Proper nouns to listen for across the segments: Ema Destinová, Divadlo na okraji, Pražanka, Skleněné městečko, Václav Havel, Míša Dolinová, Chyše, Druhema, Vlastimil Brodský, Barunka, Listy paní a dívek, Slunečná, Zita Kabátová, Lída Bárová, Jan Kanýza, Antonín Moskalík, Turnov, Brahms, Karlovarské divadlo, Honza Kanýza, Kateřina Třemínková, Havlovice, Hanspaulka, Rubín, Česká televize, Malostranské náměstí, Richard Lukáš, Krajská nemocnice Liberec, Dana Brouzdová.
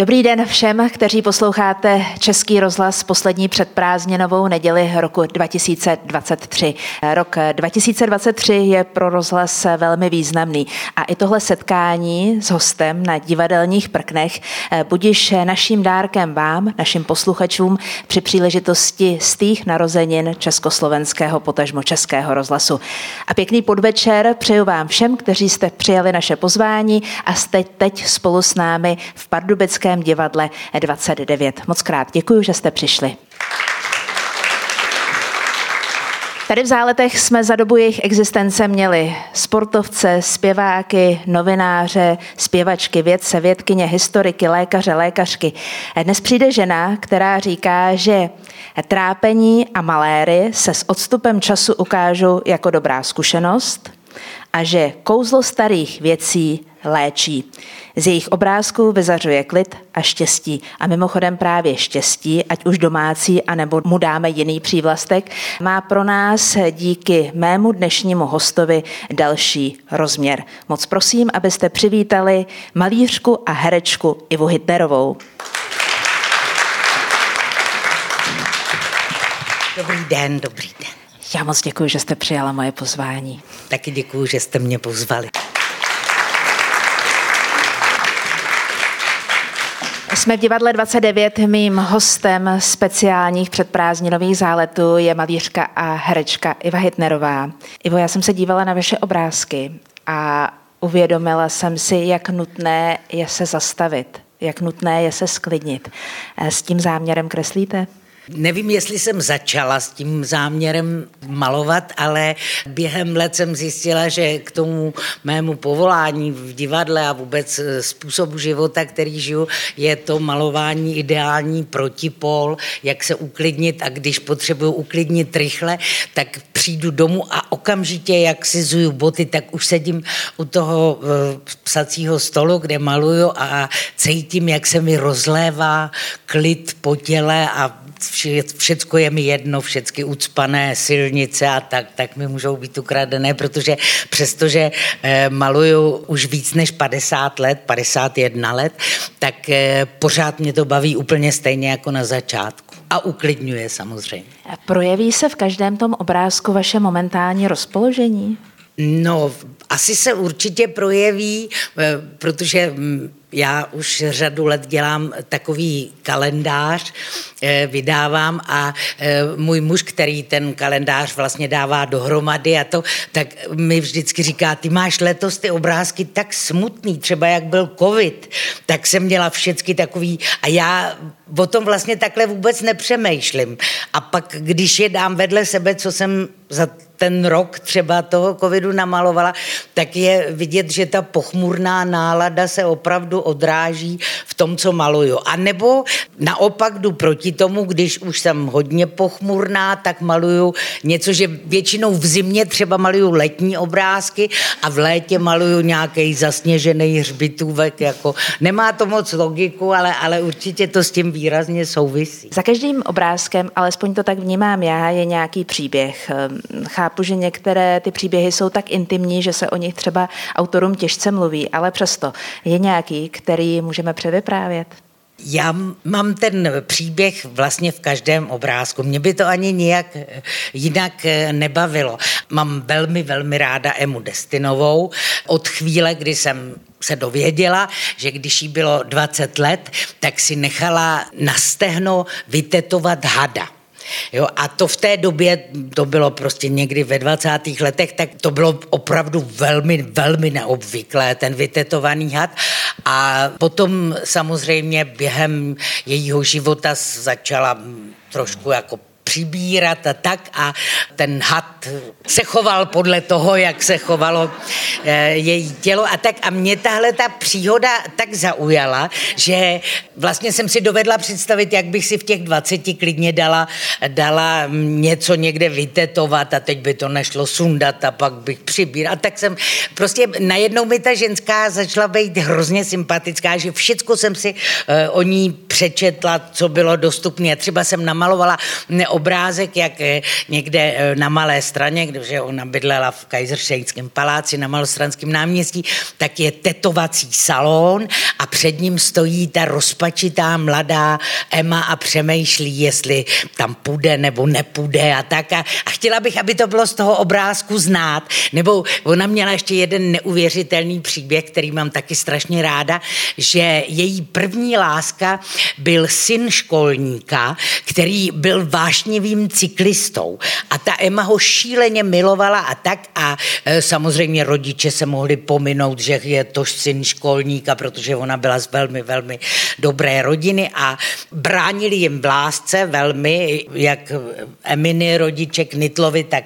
Dobrý den všem, kteří posloucháte Český rozhlas poslední předprázdninovou neděli roku 2023. Rok 2023 je pro rozhlas velmi významný a i tohle setkání s hostem na divadelních prknech budiž naším dárkem vám, našim posluchačům při příležitosti stých narozenin československého, potažmo Českého rozhlasu. A pěkný podvečer přeju vám všem, kteří jste přijali naše pozvání a jste teď spolu s námi v Pardubické divadle 29. Moc krát děkuji, že jste přišli. Tady v Záletech jsme za dobu jejich existence měli sportovce, zpěváky, novináře, zpěvačky, vědce, vědkyně, historiky, lékaře, lékařky. Dnes přijde žena, která říká, že trápení a maléry se s odstupem času ukážou jako dobrá zkušenost a že kouzlo starých věcí léčí. Z jejich obrázků vyzařuje klid a štěstí. A mimochodem právě štěstí, ať už domácí, anebo mu dáme jiný přívlastek, má pro nás díky mému dnešnímu hostovi další rozměr. Moc prosím, abyste přivítali malířku a herečku Ivu Hüttnerovou. Dobrý den, dobrý den. Já moc děkuji, že jste přijala moje pozvání. Taky děkuji, že jste mě pozvali. Jsme v divadle 29, mým hostem speciálních předprázdninových záletů je malířka a herečka Iva Hüttnerová. Ivo, já jsem se dívala na vaše obrázky a uvědomila jsem si, jak nutné je se zastavit, jak nutné je se sklidnit. S tím záměrem kreslíte? Nevím, jestli jsem začala s tím záměrem malovat, ale během let jsem zjistila, že k tomu mému povolání v divadle a vůbec způsobu života, který žiju, je to malování ideální protipol, jak se uklidnit, a když potřebuju uklidnit rychle, tak přijdu domů a okamžitě, jak si zuju boty, tak už sedím u toho psacího stolu, kde maluju a cítím, jak se mi rozlévá klid po těle a všecko je mi jedno, všechny ucpané silnice a tak mi můžou být ukradené, protože přestože maluju už víc než 50 let, 51 let, tak pořád mě to baví úplně stejně jako na začátku. A uklidňuje samozřejmě. Projeví se v každém tom obrázku vaše momentální rozpoložení? No, asi se určitě projeví, protože já už řadu let dělám takový kalendář, vydávám a můj muž, který ten kalendář vlastně dává dohromady a to, tak mi vždycky říká, ty máš letos ty obrázky tak smutný, třeba jak byl covid, tak jsem měla všecky takový a já o tom vlastně takhle vůbec nepřemýšlím. A pak, když je dám vedle sebe, co jsem za ten rok třeba toho covidu namalovala, tak je vidět, že ta pochmurná nálada se opravdu odráží v tom, co maluju. A nebo naopak jdu proti tomu, když už jsem hodně pochmurná, tak maluju něco, že většinou v zimě třeba maluju letní obrázky a v létě maluju nějaký zasněžený hřbitůvek. Jako. Nemá to moc logiku, ale určitě to s tím výrazně souvisí. Za každým obrázkem, alespoň to tak vnímám já, je nějaký příběh. Chápu, že některé ty příběhy jsou tak intimní, že se o nich třeba autorům těžce mluví, ale přesto je nějaký, který můžeme převyprávět. Já mám ten příběh vlastně v každém obrázku. Mě by to ani nijak jinak nebavilo. Mám velmi, velmi ráda Emu Destinovou. Od chvíle, kdy jsem se dověděla, že když jí bylo 20 let, tak si nechala na stehno vytetovat hada. Jo, a to v té době, to bylo prostě někdy ve 20. letech, tak to bylo opravdu velmi, velmi neobvyklé, ten vytetovaný had. A potom samozřejmě během jejího života začala trošku jako přibírat a tak a ten had se choval podle toho, jak se chovalo její tělo a tak a mě tahle ta příhoda tak zaujala, že vlastně jsem si dovedla představit, jak bych si v těch 20 klidně dala něco někde vytetovat a teď by to nešlo sundat a pak bych přibíral. A tak jsem prostě najednou mi ta ženská začala být hrozně sympatická, že všecko jsem si o ní přečetla, co bylo dostupné. Třeba jsem namalovala obrázek, jak někde na Malé Straně, kde ona bydlela v Kajzeršejnském paláci na Malostranském náměstí, tak je tetovací salon a před ním stojí ta rozpačitá mladá Ema a přemýšlí, jestli tam půjde nebo nepůjde a tak. A chtěla bych, aby to bylo z toho obrázku znát. Nebo ona měla ještě jeden neuvěřitelný příběh, který mám taky strašně ráda, že její první láska byl syn školníka, který byl vášnivým cyklistou. A ta Ema ho šíleně milovala a tak. A samozřejmě rodiče se mohli pominout, že je to syn školníka, protože ona byla z velmi, velmi dobré rodiny a bránili jim v lásce velmi, jak Eminy rodiče Knitlovi, tak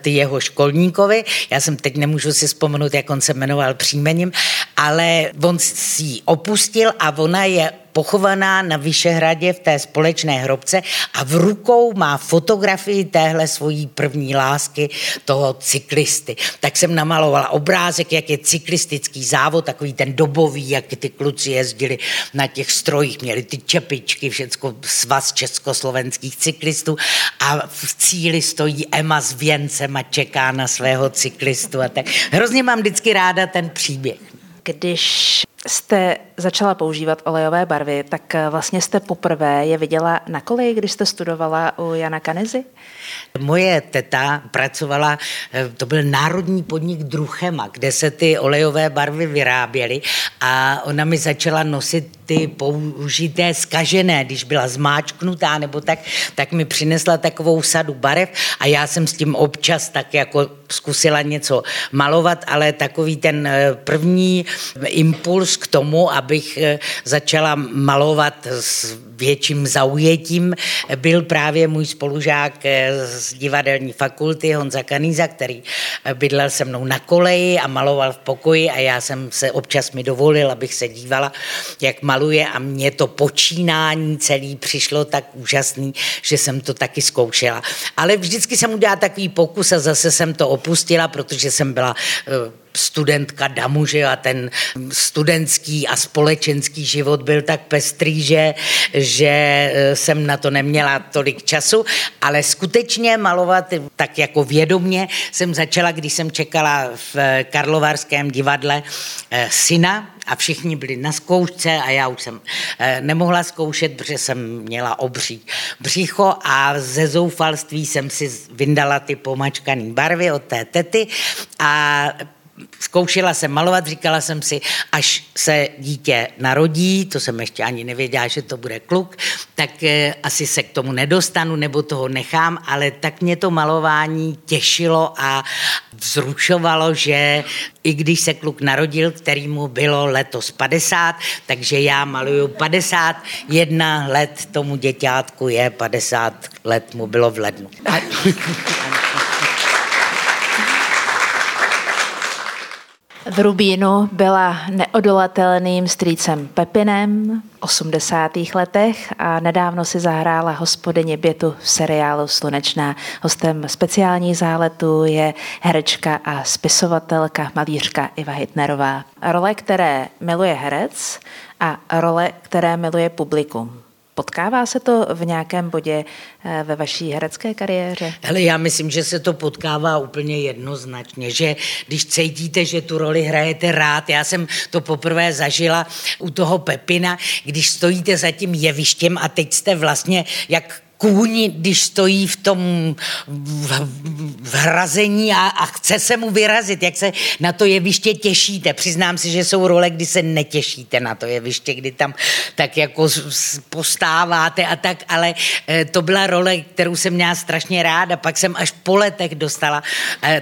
ty jeho školníkovi. Já jsem teď nemůžu si vzpomenout, jak on se jmenoval příjmením, ale on si ji opustil a ona je pochovaná na Vyšehradě v té společné hrobce a v rukou má fotografii téhle svojí první lásky, toho cyklisty. Tak jsem namalovala obrázek, jak je cyklistický závod, takový ten dobový, jak ty kluci jezdili na těch strojích, měli ty čepičky, všecko svaz československých cyklistů a v cíli stojí Ema s věncem a čeká na svého cyklistu a tak. Hrozně mám vždycky ráda ten příběh. Když jste začala používat olejové barvy, tak vlastně jste poprvé je viděla na koleji, když jste studovala u Jana Kanýzy? Moje teta pracovala, to byl národní podnik Druhema, kde se ty olejové barvy vyráběly a ona mi začala nosit ty použité zkažené, když byla zmáčknutá nebo tak, tak mi přinesla takovou sadu barev a já jsem s tím občas tak jako zkusila něco malovat, ale takový ten první impuls k tomu, abych začala malovat s větším zaujetím, byl právě můj spolužák z divadelní fakulty Honza Kanýza, který bydlel se mnou na koleji a maloval v pokoji a já jsem se občas mi dovolil, abych se dívala, jak maluje a mě to počínání celý přišlo tak úžasný, že jsem to taky zkoušela. Ale vždycky jsem udělala takový pokus a zase jsem to opustila, protože jsem byla studentka DAMU, že a ten studentský a společenský život byl tak pestrý, že jsem na to neměla tolik času, ale skutečně malovat tak jako vědomně jsem začala, když jsem čekala v Karlovarském divadle syna a všichni byli na zkoušce a já už jsem nemohla zkoušet, protože jsem měla obří břicho a ze zoufalství jsem si vyndala ty pomačkaný barvy od té tety a zkoušela jsem malovat, říkala jsem si, až se dítě narodí, to jsem ještě ani nevěděla, že to bude kluk, tak asi se k tomu nedostanu nebo toho nechám, ale tak mě to malování těšilo a vzrušovalo, že i když se kluk narodil, kterýmu bylo letos 50, takže já maluju 51 let, tomu děťátku je 50 let, mu bylo v lednu. V Rubínu byla neodolatelným strýcem Pepinem v 80. letech a nedávno si zahrála hospodyni Bětu v seriálu Slunečná. Hostem speciální záletu je herečka a spisovatelka, malířka Iva Hüttnerová. Role, které miluje herec a role, které miluje publikum. Potkává se to v nějakém bodě ve vaší herecké kariéře? Hele, já myslím, že se to potkává úplně jednoznačně, že když cítíte, že tu roli hrajete rád, já jsem to poprvé zažila u toho Pepina, když stojíte za tím jevištěm a teď jste vlastně jak kůň, když stojí v tom v hrazení a chce se mu vyrazit, jak se na to jeviště těšíte. Přiznám si, že jsou role, kdy se netěšíte na to jeviště, kdy tam tak jako postáváte a tak, ale to byla role, kterou jsem měla strašně ráda. Pak jsem až po letech dostala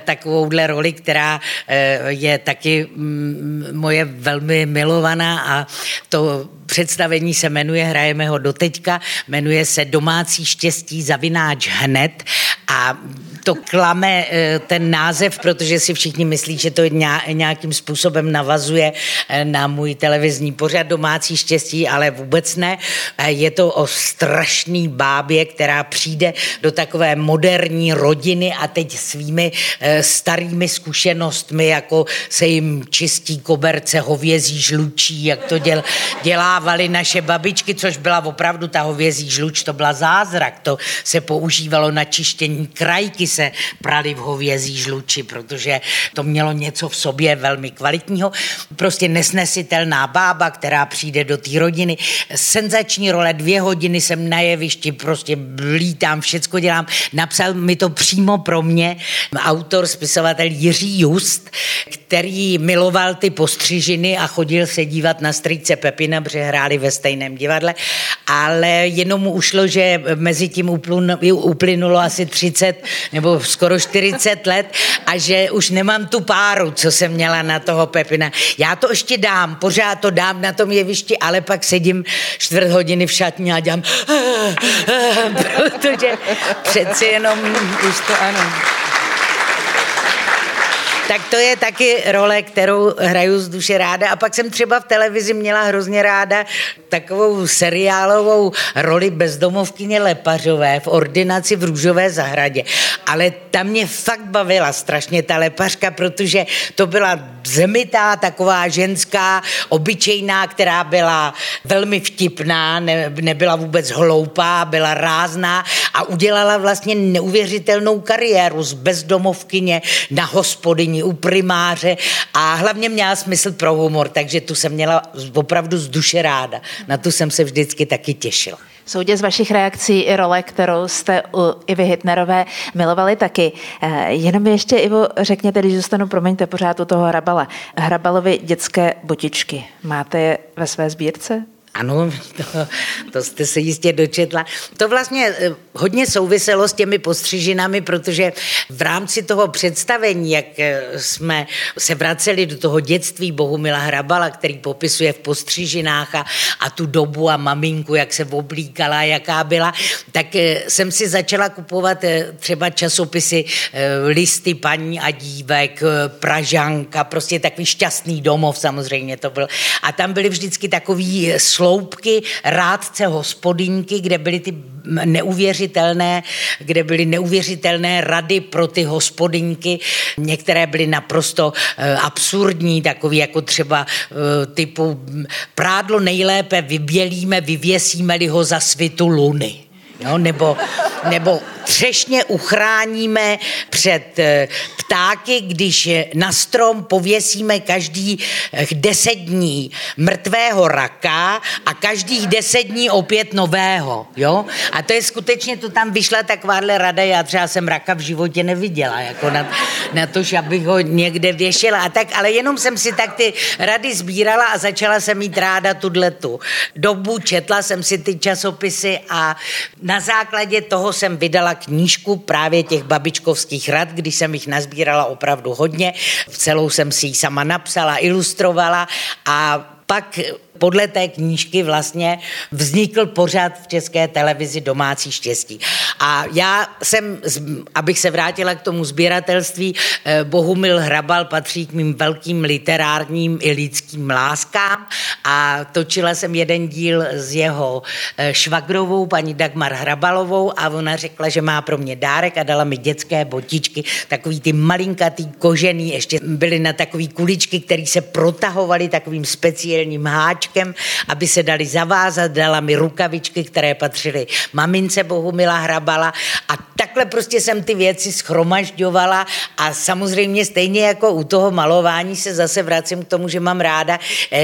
takovouhle roli, která je taky moje velmi milovaná a to představení se jmenuje, hrajeme ho doteďka, jmenuje se Domácí štěstí / hned a to klame ten název, protože si všichni myslí, že to nějakým způsobem navazuje na můj televizní pořad Domácí štěstí, ale vůbec ne. Je to o strašný bábě, která přijde do takové moderní rodiny a teď svými starými zkušenostmi, jako se jim čistí koberce, hovězí žlučí, jak to dělávali naše babičky, což byla opravdu ta hovězí žluč, to byla zázrak, to se používalo na čištění, krajky se praly v hovězí žluči, protože to mělo něco v sobě velmi kvalitního. Prostě nesnesitelná bába, která přijde do té rodiny. Senzační role, 2 hodiny jsem na jevišti, prostě lítám, všecko dělám. Napsal mi to přímo pro mě autor, spisovatel Jiří Just, který miloval ty postřižiny a chodil se dívat na strýce Pepina, protože hráli ve stejném divadle, ale jenom mu ušlo, že mezi tím uplynulo asi 30 nebo skoro 40 let a že už nemám tu páru, co jsem měla na toho Pepina. Já to ještě dám, pořád to dám na tom jevišti, ale pak sedím 4 hodiny v šatně a dělám protože přeci jenom už to ano. Tak to je taky role, kterou hraju z duše ráda. A pak jsem třeba v televizi měla hrozně ráda takovou seriálovou roli bezdomovkyně Lepařové v Ordinaci v Růžové zahradě. Ale ta mě fakt bavila strašně ta Lepařka, protože to byla zemitá taková ženská, obyčejná, která byla velmi vtipná, nebyla vůbec hloupá, byla rázná a udělala vlastně neuvěřitelnou kariéru z bezdomovkyně na hospodyni, u primáře a hlavně měla smysl pro humor, takže tu jsem měla opravdu z duše ráda. Na tu jsem se vždycky taky těšila. Soudě z vašich reakcí i role, kterou jste u Ivy Hüttnerové milovali taky. Jenom ještě, Ivo, řekněte, když zůstanu, promiňte, pořád u toho Hrabala. Hrabalovi dětské botičky. Máte je ve své sbírce? Ano, to jste se jistě dočetla. To vlastně hodně souviselo s těmi postřižinami, protože v rámci toho představení, jak jsme se vraceli do toho dětství Bohumila Hrabala, který popisuje v postřižinách a tu dobu a maminku, jak se oblíkala, jaká byla, tak jsem si začala kupovat třeba časopisy Listy paní a dívek, Pražanka, prostě takový šťastný domov samozřejmě to byl. A tam byly vždycky takový sloupky rádce hospodinky, kde byly ty neuvěřitelné, kde byly neuvěřitelné rady pro ty hospodinky. Některé byly naprosto absurdní, takový jako třeba typu prádlo nejlépe vybělíme, vyvěsíme-li ho za svitu luny. No, nebo třešně uchráníme před ptáky, když na strom pověsíme každých 10 dní mrtvého raka a každých 10 dní opět nového. Jo? A to je skutečně, to tam vyšla takováhle rada, já třeba jsem raka v životě neviděla, jako na to, že abych ho někde věšela a tak, ale jenom jsem si tak ty rady sbírala a začala jsem mít ráda tudletu dobu, četla jsem si ty časopisy a na základě toho jsem vydala knížku právě těch babičkovských rad, když jsem jich nazbírala opravdu hodně. Celou jsem si ji sama napsala, ilustrovala a pak podle té knížky vlastně vznikl pořad v České televizi Domácí štěstí. A já jsem, abych se vrátila k tomu sběratelství, Bohumil Hrabal patří k mým velkým literárním i lidským láskám a točila jsem jeden díl s jeho švagrovou, paní Dagmar Hrabalovou a ona řekla, že má pro mě dárek a dala mi dětské botičky, takový ty malinkatý, kožený, ještě byly na takový kuličky, které se protahovaly takovým speciálním háčkem, aby se dali zavázat, dala mi rukavičky, které patřily mamince Bohumila Hrabala a takhle prostě jsem ty věci schromažďovala a samozřejmě stejně jako u toho malování se zase vracím k tomu, že mám ráda,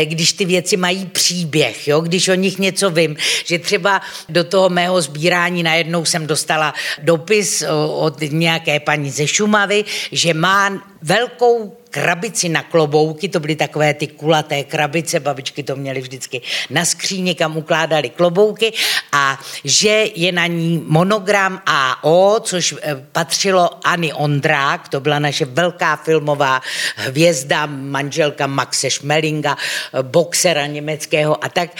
když ty věci mají příběh, jo? Když o nich něco vím, že třeba do toho mého sbírání najednou jsem dostala dopis od nějaké paní ze Šumavy, že má velkou krabici na klobouky, to byly takové ty kulaté krabice, babičky to měly vždycky na skříně, kam ukládali klobouky a a že je na ní monogram AO, což patřilo Anny Ondrák, to byla naše velká filmová hvězda, manželka Maxe Schmelinga, boxera německého a tak,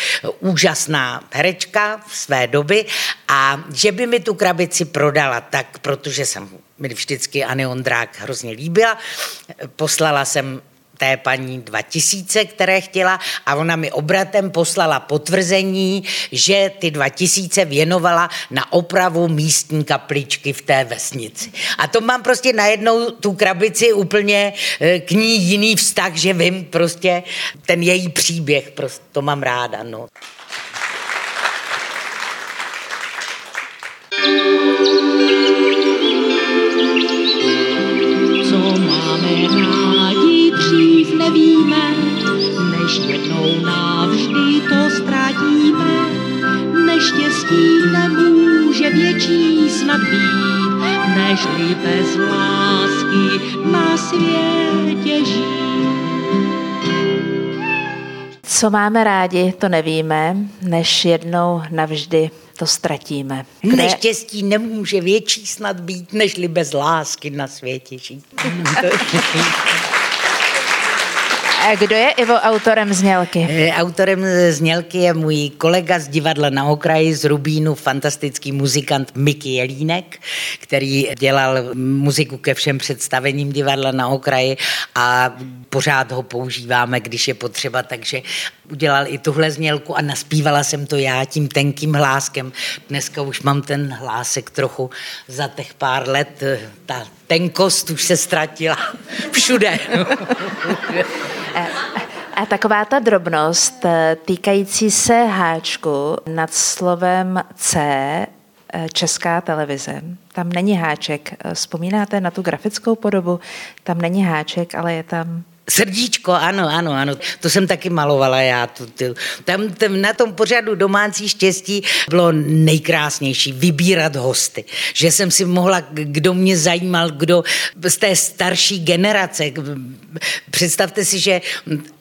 úžasná herečka v své doby, a že by mi tu krabici prodala, tak protože jsem mi vždycky Anny Ondrák hrozně líbila, poslala jsem té paní 2000, které chtěla, a ona mi obratem poslala potvrzení, že ty 2000 věnovala na opravu místní kapličky v té vesnici. A to mám prostě najednou tu krabici úplně k ní jiný vztah, že vím prostě ten její příběh, prostě to mám ráda, no. Nevíme, než jednou navždy to ztratíme, neštěstí nemůže větší snad být, nežli bez lásky na světě žít. Co máme rádi, to nevíme, než jednou navždy to ztratíme. Kde? Neštěstí nemůže větší snad být, nežli bez lásky na světě žít. Kdo je, Ivo, autorem znělky? Autorem znělky je můj kolega z Divadla na okraji, z Rubínu, fantastický muzikant Miky Jelínek, který dělal muziku ke všem představením Divadla na okraji a pořád ho používáme, když je potřeba, takže udělal i tuhle znělku a naspívala jsem to já tím tenkým hláskem. Dneska už mám ten hlásek trochu za těch pár let, ta tenkost už se ztratila všude. A taková ta drobnost týkající se háčku nad slovem C, Česká televize. Tam není háček. Vzpomínáte na tu grafickou podobu? Tam není háček, ale je tam... Srdíčko, ano. To jsem taky malovala já. Tam na tom pořadu Domácí štěstí bylo nejkrásnější vybírat hosty. Že jsem si mohla, kdo mě zajímal, kdo z té starší generace. Představte si, že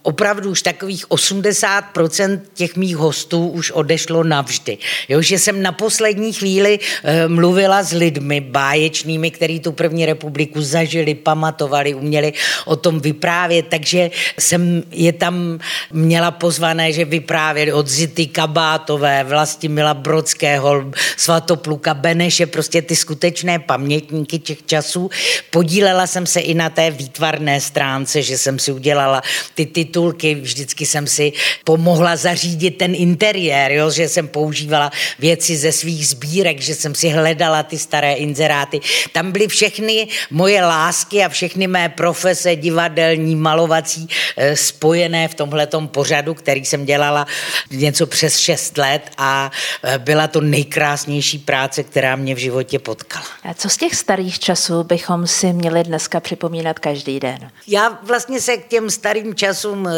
opravdu už takových 80% těch mých hostů už odešlo navždy. Jo, že jsem na poslední chvíli mluvila s lidmi báječnými, který tu první republiku zažili, pamatovali, uměli o tom vyprávět, takže jsem je tam měla pozvané, že vyprávěli od Zity Kabátové, Vlastimila Brodského, Svatopluka Beneše, prostě ty skutečné pamětníky těch časů. Podílela jsem se i na té výtvarné stránce, že jsem si udělala ty titulky, vždycky jsem si pomohla zařídit ten interiér, jo? Že jsem používala věci ze svých sbírek, že jsem si hledala ty staré inzeráty. Tam byly všechny moje lásky a všechny mé profese divadelní, malovací spojené v tomhletom pořadu, který jsem dělala něco přes 6 let, a byla to nejkrásnější práce, která mě v životě potkala. A co z těch starých časů bychom si měli dneska připomínat každý den? Já vlastně se k těm starým časům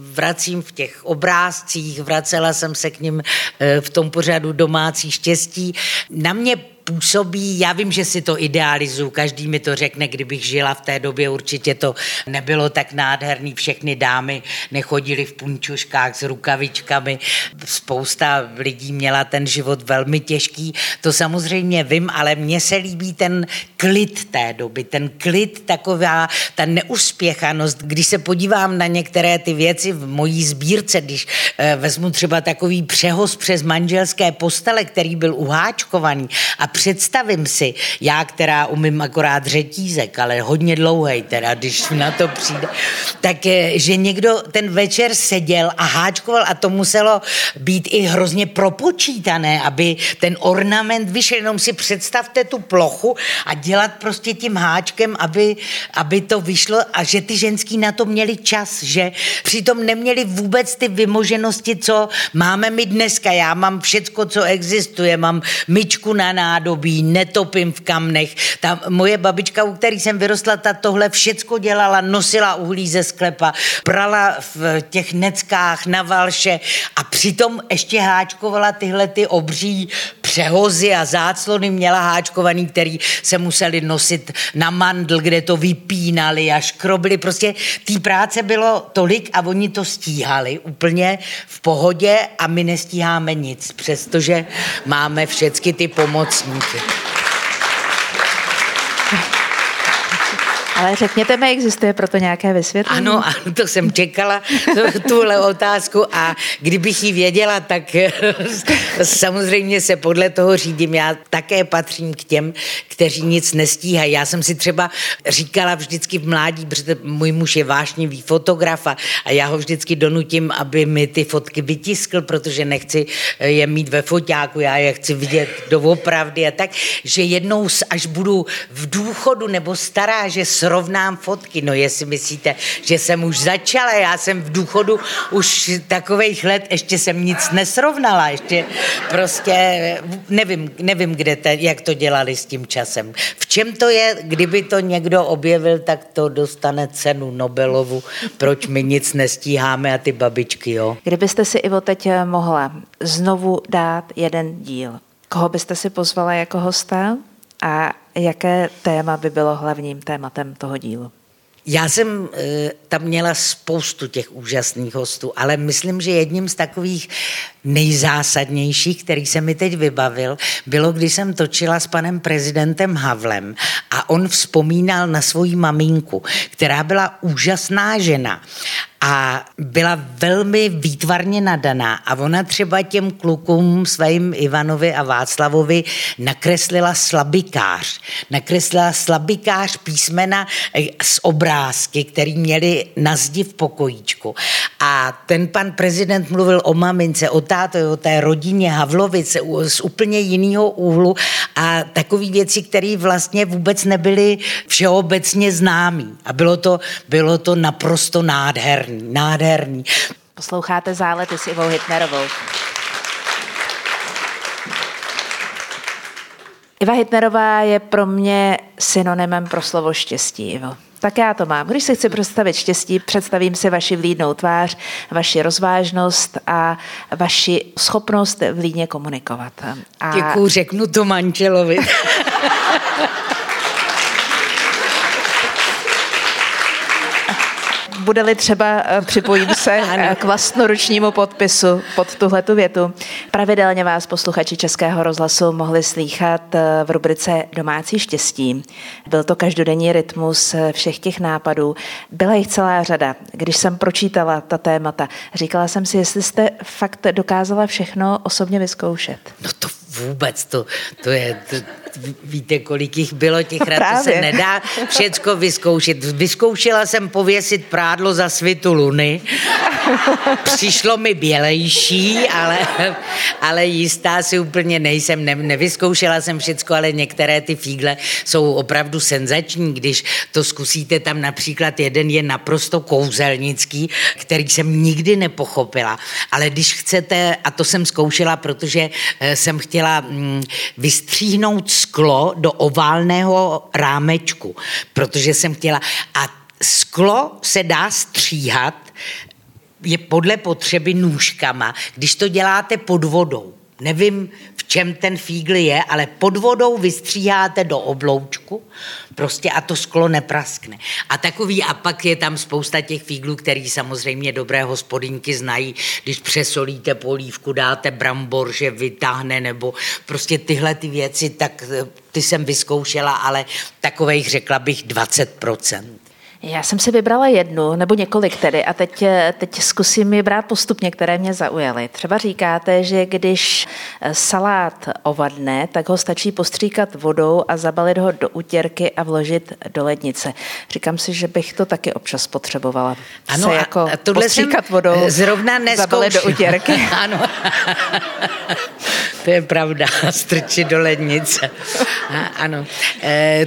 vracím v těch obrázcích, vracela jsem se k nim v tom pořadu Domácí štěstí. Na mě působí, já vím, že si to idealizuju, každý mi to řekne, kdybych žila v té době, určitě to nebylo tak nádherný, všechny dámy nechodily v punčoškách s rukavičkami, spousta lidí měla ten život velmi těžký, to samozřejmě vím, ale mně se líbí ten klid té doby, ten klid, taková ta neuspěchanost, když se podívám na některé ty věci v mojí sbírce, když vezmu třeba takový přehoz přes manželské postele, který byl uháčkovaný, a představím si, já, která umím akorát řetízek, ale hodně dlouhej teda, když na to přijde, tak že někdo ten večer seděl a háčkoval, a to muselo být i hrozně propočítané, aby ten ornament vyšel, jenom si představte tu plochu a dělat prostě tím háčkem, aby to vyšlo, a že ty ženský na to měli čas, že přitom neměli vůbec ty vymoženosti, co máme my dneska. Já mám všecko, co existuje, mám myčku na nádobí, netopím v kamnech. Ta moje babička, u který jsem vyrostla, ta tohle všecko dělala, nosila uhlí ze sklepa, prala v těch neckách na valše a přitom ještě háčkovala tyhle ty obří přehozy a záclony měla háčkovaný, který se museli nosit na mandl, kde to vypínali a škrobli. Prostě té práce bylo tolik a oni to stíhali úplně v pohodě a my nestíháme nic, přestože máme všechny ty pomocníky. Ale řekněte mi, existuje proto nějaké vysvětlení? Ano, to jsem čekala, tuhle otázku, a kdybych ji věděla, tak samozřejmě se podle toho řídím. Já také patřím k těm, kteří nic nestíhají. Já jsem si třeba říkala vždycky v mládí, protože můj muž je vášnivý fotograf a já ho vždycky donutím, aby mi ty fotky vytiskl, protože nechci je mít ve foťáku, já je chci vidět doopravdy a tak, že jednou, až budu v důchodu nebo stará, že srovnám fotky. No jestli myslíte, že jsem už začala, já jsem v důchodu už takových let, ještě jsem nic nesrovnala, ještě prostě nevím kde jak to dělali s tím časem. V čem to je, kdyby to někdo objevil, tak to dostane cenu Nobelovu, proč my nic nestíháme a ty babičky, jo. Kdybyste si, Ivo, teď mohla znovu dát jeden díl, koho byste si pozvala jako hosta? A jaké téma by bylo hlavním tématem toho dílu? Já jsem tam měla spoustu těch úžasných hostů, ale myslím, že jedním z takových nejzásadnějších, který se mi teď vybavil, bylo, když jsem točila s panem prezidentem Havlem a on vzpomínal na svoji maminku, která byla úžasná žena a byla velmi výtvarně nadaná a ona třeba těm klukům svým, Ivanovi a Václavovi, nakreslila slabikář písmena z obrázky, který měli na zdi v pokojíčku. A ten pan prezident mluvil o mamince, o tátovi, o té rodině Havlovice z úplně jiného úhlu a takové věci, které vlastně vůbec nebyly všeobecně známé. A bylo to naprosto nádherný. Posloucháte Zálety s Ivou Hüttnerovou. Iva Hüttnerová je pro mě synonymem pro slovo štěstí, Ivo. Tak já to mám. Když si chci představit štěstí, představím si vaši vlídnou tvář, vaši rozvážnost a vaši schopnost vlídně komunikovat. Děkuju, řeknu to manželovi. Bude-li třeba, připojím se k vlastnoručnímu podpisu pod tuhletu větu. Pravidelně vás posluchači Českého rozhlasu mohli slýchat v rubrice Domácí štěstí. Byl to každodenní rytmus všech těch nápadů. Byla jich celá řada. Když jsem pročítala ta témata, říkala jsem si, jestli jste fakt dokázala všechno osobně vyzkoušet. No to vůbec, to je, víte, kolik jich bylo, těch rad, to se nedá všecko vyzkoušet. Vyzkoušela jsem pověsit prádlo za svitu luny, přišlo mi bělejší, ale jistá si úplně nejsem, nevyzkoušela jsem všecko, ale některé ty fígle jsou opravdu senzační, když to zkusíte. Tam například jeden je naprosto kouzelnický, který jsem nikdy nepochopila, ale když chcete, a to jsem zkoušela, protože jsem chtěla vystříhnout sklo do oválného rámečku, protože jsem chtěla, a sklo se dá stříhat je podle potřeby nůžkama, když to děláte pod vodou. Nevím, v čem ten fígl je, ale pod vodou vystříháte do obloučku prostě a to sklo nepraskne. A pak je tam spousta těch fíglů, který samozřejmě dobré hospodinky znají, když přesolíte polívku, dáte brambor, že vytáhne, nebo prostě tyhle ty věci, tak ty jsem vyzkoušela, ale takových řekla bych 20%. Já jsem si vybrala jednu, nebo několik tedy, a teď zkusím je brát postupně, které mě zaujaly. Třeba říkáte, že když salát ovadne, tak ho stačí postříkat vodou a zabalit ho do utěrky a vložit do lednice. Říkám si, že bych to taky občas potřebovala. Ano, se jako a tohle postříkat vodou, zrovna nezkoušela. Zabalit do utěrky. Ano. To je pravda, strčit do lednice. Ano.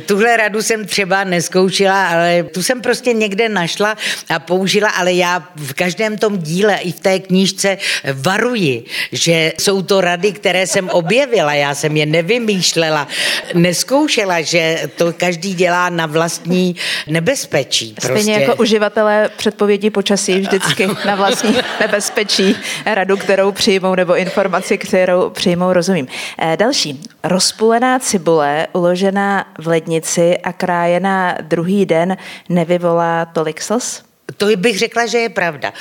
Tuhle radu jsem třeba nezkoušela, ale tu jsem prostě někde našla a použila, ale já v každém tom díle i v té knížce varuji, že jsou to rady, které jsem objevila, já jsem je nevymýšlela, nezkoušela, že to každý dělá na vlastní nebezpečí. Prostě. Stejně jako uživatelé předpovědi počasí vždycky na vlastní nebezpečí radu, kterou přijmou, nebo informaci, kterou přijmou, rozumím. Další. Rozpulená cibule uložená v lednici a krájená druhý den nevyvolá tolik slz? To bych řekla, že je pravda.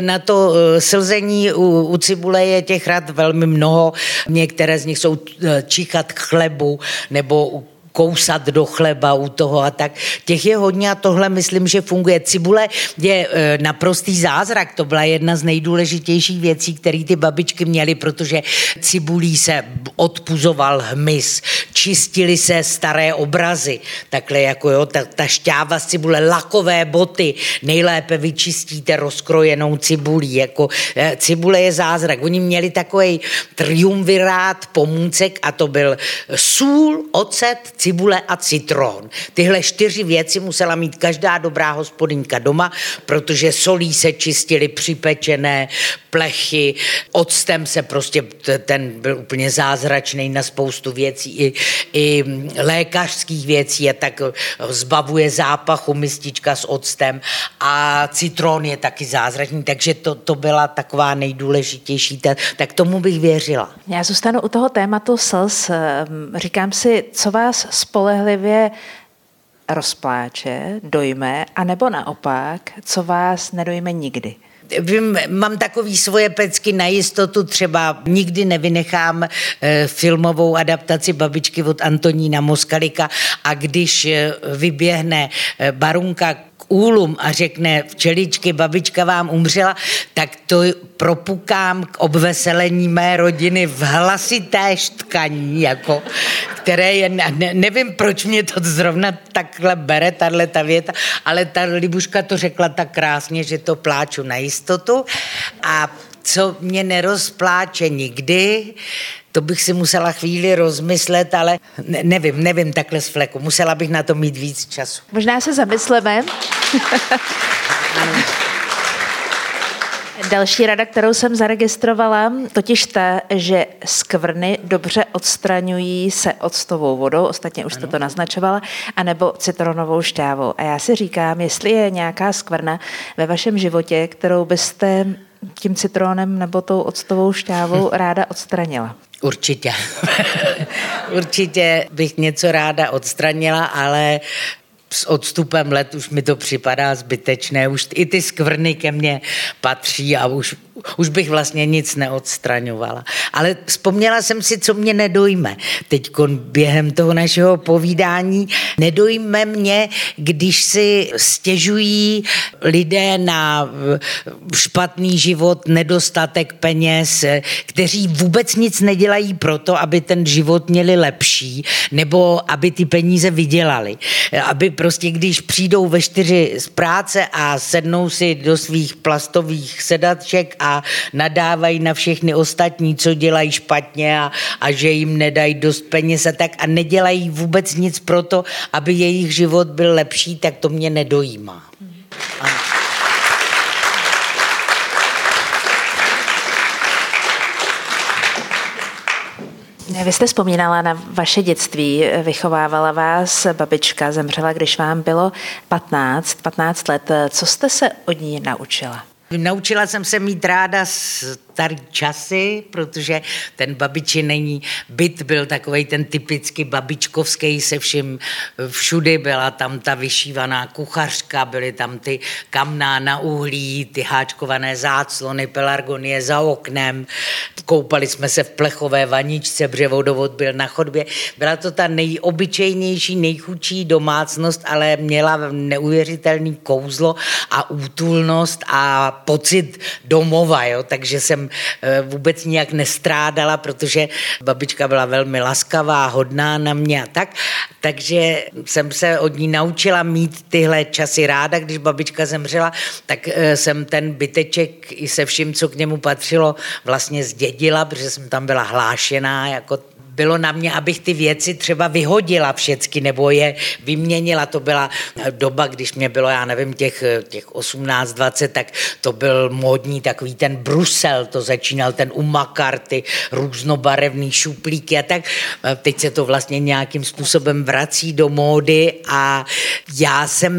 Na to slzení u cibule je těch rad velmi mnoho. Některé z nich jsou číchat k chlebu nebo kousat do chleba u toho a tak. Těch je hodně a tohle myslím, že funguje. Cibule je naprostý zázrak. To byla jedna z nejdůležitějších věcí, které ty babičky měly, protože cibulí se odpuzoval hmyz, čistily se staré obrazy, takhle jako jo, ta šťáva z cibule, lakové boty, nejlépe vyčistíte rozkrojenou cibulí. Jako, cibule je zázrak. Oni měli takový triumvirát pomůcek a to byl sůl, ocet, cibule a citron. Tyhle 4 věci musela mít každá dobrá hospodyňka doma, protože solí se čistily připečené plechy, octem se prostě, ten byl úplně zázračný na spoustu věcí, i lékařských věcí a tak zbavuje zápachu mistička s octem a citron je taky zázračný, takže to byla taková nejdůležitější, tak tomu bych věřila. Já zůstanu u toho tématu slz, říkám si, co vás spolehlivě rozpláče, dojme, anebo naopak, co vás nedojme nikdy? Mám takový svoje pecky na jistotu, třeba nikdy nevynechám filmovou adaptaci Babičky od Antonína Moskalíka a když vyběhne Barunka k úlům a řekne včeličky, babička vám umřela, tak to propukám k obveselení mé rodiny v hlasité štkaní, jako, které je, nevím, proč mě to zrovna takhle bere, ta věta, ale ta Libuška to řekla tak krásně, že to pláču na jistotu. A co mě nerozpláče nikdy, to bych si musela chvíli rozmyslet, ale nevím takhle z fleku. Musela bych na to mít víc času. Možná se zamysleme. Další rada, kterou jsem zaregistrovala, totiž ta, že skvrny dobře odstraňují se octovou vodou, ostatně už jste to naznačovala, anebo citronovou šťávou. A já si říkám, jestli je nějaká skvrna ve vašem životě, kterou byste tím citronem nebo tou octovou šťávou ráda odstranila. Určitě. Určitě bych něco ráda odstranila, ale s odstupem let už mi to připadá zbytečné. Už i ty skvrny ke mně patří a už bych vlastně nic neodstraňovala. Ale vzpomněla jsem si, co mě nedojme. Teď během toho našeho povídání nedojme mě, když si stěžují lidé na špatný život, nedostatek peněz, kteří vůbec nic nedělají proto, aby ten život měli lepší, nebo aby ty peníze vydělali. Aby prostě, když přijdou ve 4 z práce a sednou si do svých plastových sedaček a nadávají na všechny ostatní, co dělají špatně a že jim nedají dost peněz a tak a nedělají vůbec nic pro to, aby jejich život byl lepší, tak to mě nedojímá. Ano. Vy jste vzpomínala na vaše dětství, vychovávala vás babička, zemřela, když vám bylo 15 let. Co jste se od ní naučila? Naučila jsem se mít ráda starý časy, protože ten babičiný byt byl takovej ten typicky babičkovský se vším všudy. Byla tam ta vyšívaná kuchařka, byly tam ty kamna na uhlí, ty háčkované záclony, pelargonie za oknem. Koupali jsme se v plechové vaničce, břevodovod byl na chodbě. Byla to ta nejobyčejnější, nejchudší domácnost, ale měla neuvěřitelný kouzlo a útulnost a pocit domova, jo? Takže jsem jsem vůbec nijak nestrádala, protože babička byla velmi laskavá, hodná na mě a tak, takže jsem se od ní naučila mít tyhle časy ráda. Když babička zemřela, tak jsem ten byteček i se vším, co k němu patřilo, vlastně zdědila, protože jsem tam byla hlášená jako. Bylo na mě, abych ty věci třeba vyhodila všechny nebo je vyměnila. To byla doba, když mě bylo, já nevím, těch 18-20, tak to byl módní takový ten Brusel, to začínal ten umakar, ty různobarevný šuplíky a tak. Teď se to vlastně nějakým způsobem vrací do módy a já jsem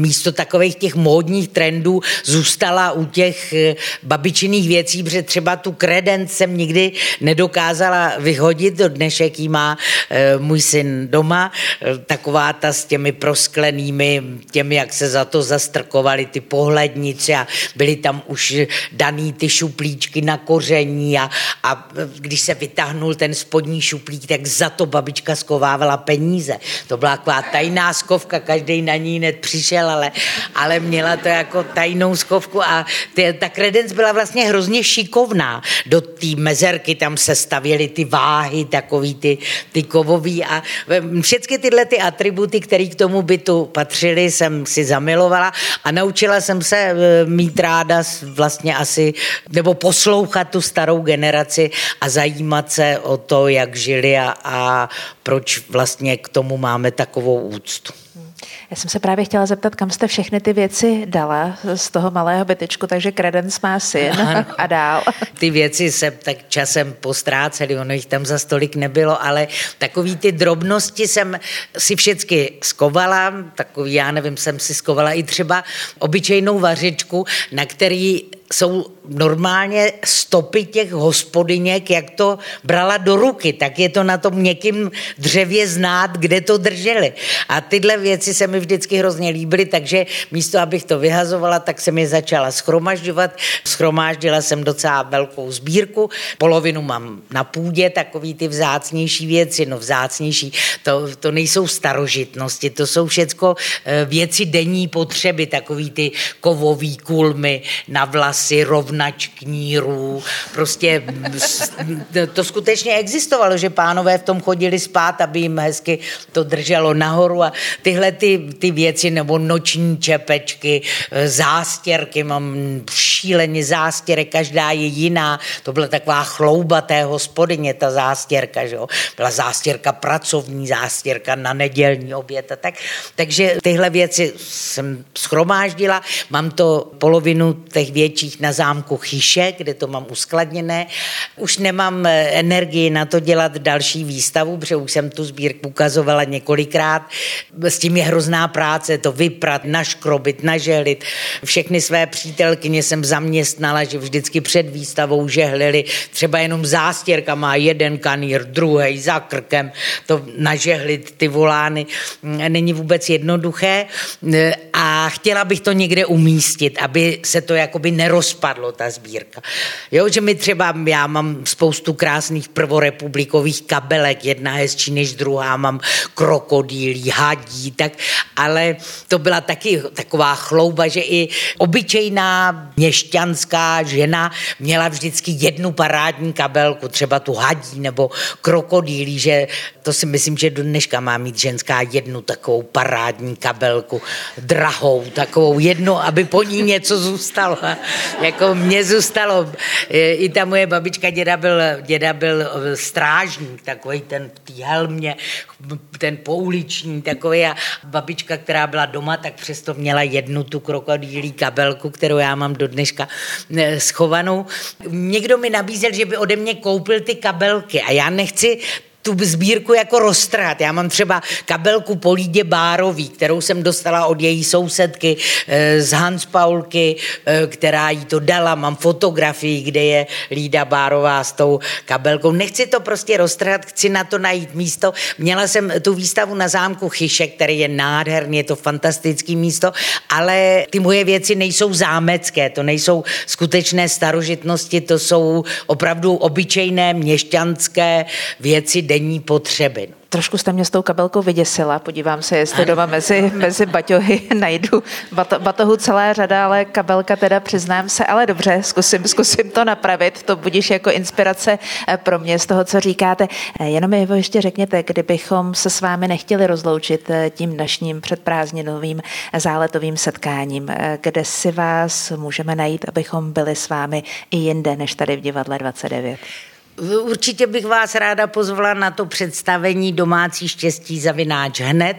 místo takových těch módních trendů zůstala u těch babičiných věcí, protože třeba tu kredenc jsem nikdy nedokázala vyhodit. Dnešek jí má můj syn doma, taková ta s těmi prosklenými, těmi, jak se za to zastrkovali, ty pohlednice a byly tam už daný ty šuplíčky na koření a když se vytáhnul ten spodní šuplík, tak za to babička schovávala peníze. To byla taková tajná skovka, každý na ní hned přišel, ale měla to jako tajnou skovku a ta kredenc byla vlastně hrozně šikovná. Do té mezerky tam se stavěly ty váhy, takový ty kovový a všechny tyhle ty atributy, které k tomu bytu patřily, jsem si zamilovala a naučila jsem se mít ráda vlastně asi, nebo poslouchat tu starou generaci a zajímat se o to, jak žili a proč vlastně k tomu máme takovou úctu. Já jsem se právě chtěla zeptat, kam jste všechny ty věci dala z toho malého bytečku, takže kredenc má syn a dál. Ty věci se tak časem postrácely, ono jich tam za stolik nebylo, ale takový ty drobnosti jsem si všechny skovala, takový, já nevím, jsem si skovala i třeba obyčejnou vařečku, na který jsou normálně stopy těch hospodyněk, jak to brala do ruky, tak je to na tom měkkým dřevě znát, kde to drželi. A tyhle věci se mi vždycky hrozně líbily, takže místo, abych to vyhazovala, tak jsem je začala schromažďovat. Schromáždila jsem docela velkou sbírku, polovinu mám na půdě, takový ty vzácnější věci, no vzácnější, to nejsou starožitnosti, to jsou všecko věci denní potřeby, takový ty kovový kulmy na vlas, si rovnač knírů. Prostě to skutečně existovalo, že pánové v tom chodili spát, aby jim hezky to drželo nahoru a tyhle ty věci nebo noční čepečky, zástěrky, mám šíleně zástěrek, každá je jiná. To byla taková chlouba té hospodyně, ta zástěrka, že jo. Byla zástěrka pracovní, zástěrka na nedělní oběd a tak. Takže tyhle věci jsem shromáždila. Mám to polovinu těch větších na zámku Chyše, kde to mám uskladněné. Už nemám energii na to dělat další výstavu, protože už jsem tu sbírku ukazovala několikrát. S tím je hrozná práce, to vyprat, naškrobit, nažehlit. Všechny své přítelkyně jsem zaměstnala, že vždycky před výstavou žehlili. Třeba jenom zástěrka má jeden kanýr, druhý za krkem. To nažehlit ty volány není vůbec jednoduché a chtěla bych to někde umístit, aby se to jakoby nerozpadlo ta sbírka. Jo, že mi třeba, já mám spoustu krásných prvorepublikových kabelek, jedna hezčí než druhá, mám krokodýlí, hadí, tak, ale to byla taky taková chlouba, že i obyčejná měšťanská žena měla vždycky jednu parádní kabelku, třeba tu hadí nebo krokodýlí, že to si myslím, že do dneška má mít ženská jednu takovou parádní kabelku, drahou, takovou jednu, aby po ní něco zůstalo. Jako mě zůstalo, i ta moje babička, děda byl strážník, takový ten v té helmě, ten pouliční takový a babička, která byla doma, tak přesto měla jednu tu krokodýlí kabelku, kterou já mám do dneška schovanou. Někdo mi nabízel, že by ode mě koupil ty kabelky a já nechci tu sbírku jako roztrhat. Já mám třeba kabelku Polídě Bárový, kterou jsem dostala od její sousedky z Hanspaulky, která jí to dala. Mám fotografii, kde je Lída Bárová s tou kabelkou. Nechci to prostě roztrhat, chci na to najít místo. Měla jsem tu výstavu na zámku Chyše, který je nádherný, je to fantastický místo, ale ty moje věci nejsou zámecké, to nejsou skutečné starožitnosti, to jsou opravdu obyčejné měšťanské věci, denní potřeby. Trošku jste mě s tou kabelkou vyděsila, podívám se, jestli doma mezi baťohy najdu batohu celá řada, ale kabelka teda, přiznám se, ale dobře, zkusím to napravit, to budiš jako inspirace pro mě z toho, co říkáte. Jenom mi ještě řekněte, kdybychom se s vámi nechtěli rozloučit tím naším předprázdninovým záletovým setkáním, kde si vás můžeme najít, abychom byli s vámi i jinde, než tady v Divadle 29. Určitě bych vás ráda pozvala na to představení Domácí štěstí @hned.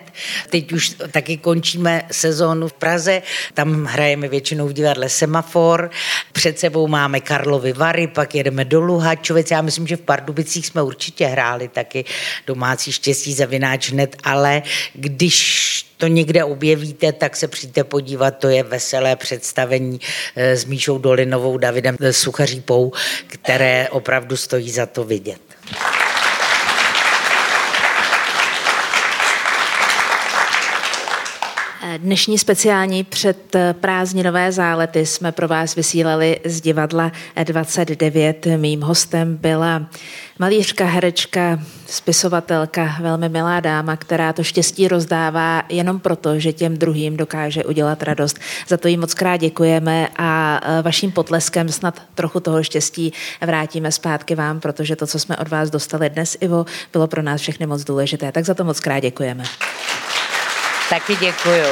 Teď už taky končíme sezónu v Praze, tam hrajeme většinou v divadle Semafor, před sebou máme Karlovy Vary, pak jedeme do Luhačovic, já myslím, že v Pardubicích jsme určitě hráli taky Domácí štěstí @hned, ale když to někde objevíte, tak se přijďte podívat, to je veselé představení s Míšou Dolinovou, Davidem Suchařípou, které opravdu stojí za to vidět. Dnešní speciální předprázdninové zálety jsme pro vás vysílali z Divadla 29. Mým hostem byla malířka, herečka, spisovatelka, velmi milá dáma, která to štěstí rozdává jenom proto, že těm druhým dokáže udělat radost. Za to jí moc krát děkujeme a vaším potleskem snad trochu toho štěstí vrátíme zpátky vám, protože to, co jsme od vás dostali dnes, Ivo, bylo pro nás všechny moc důležité. Tak za to moc krát děkujeme. Taky děkuju.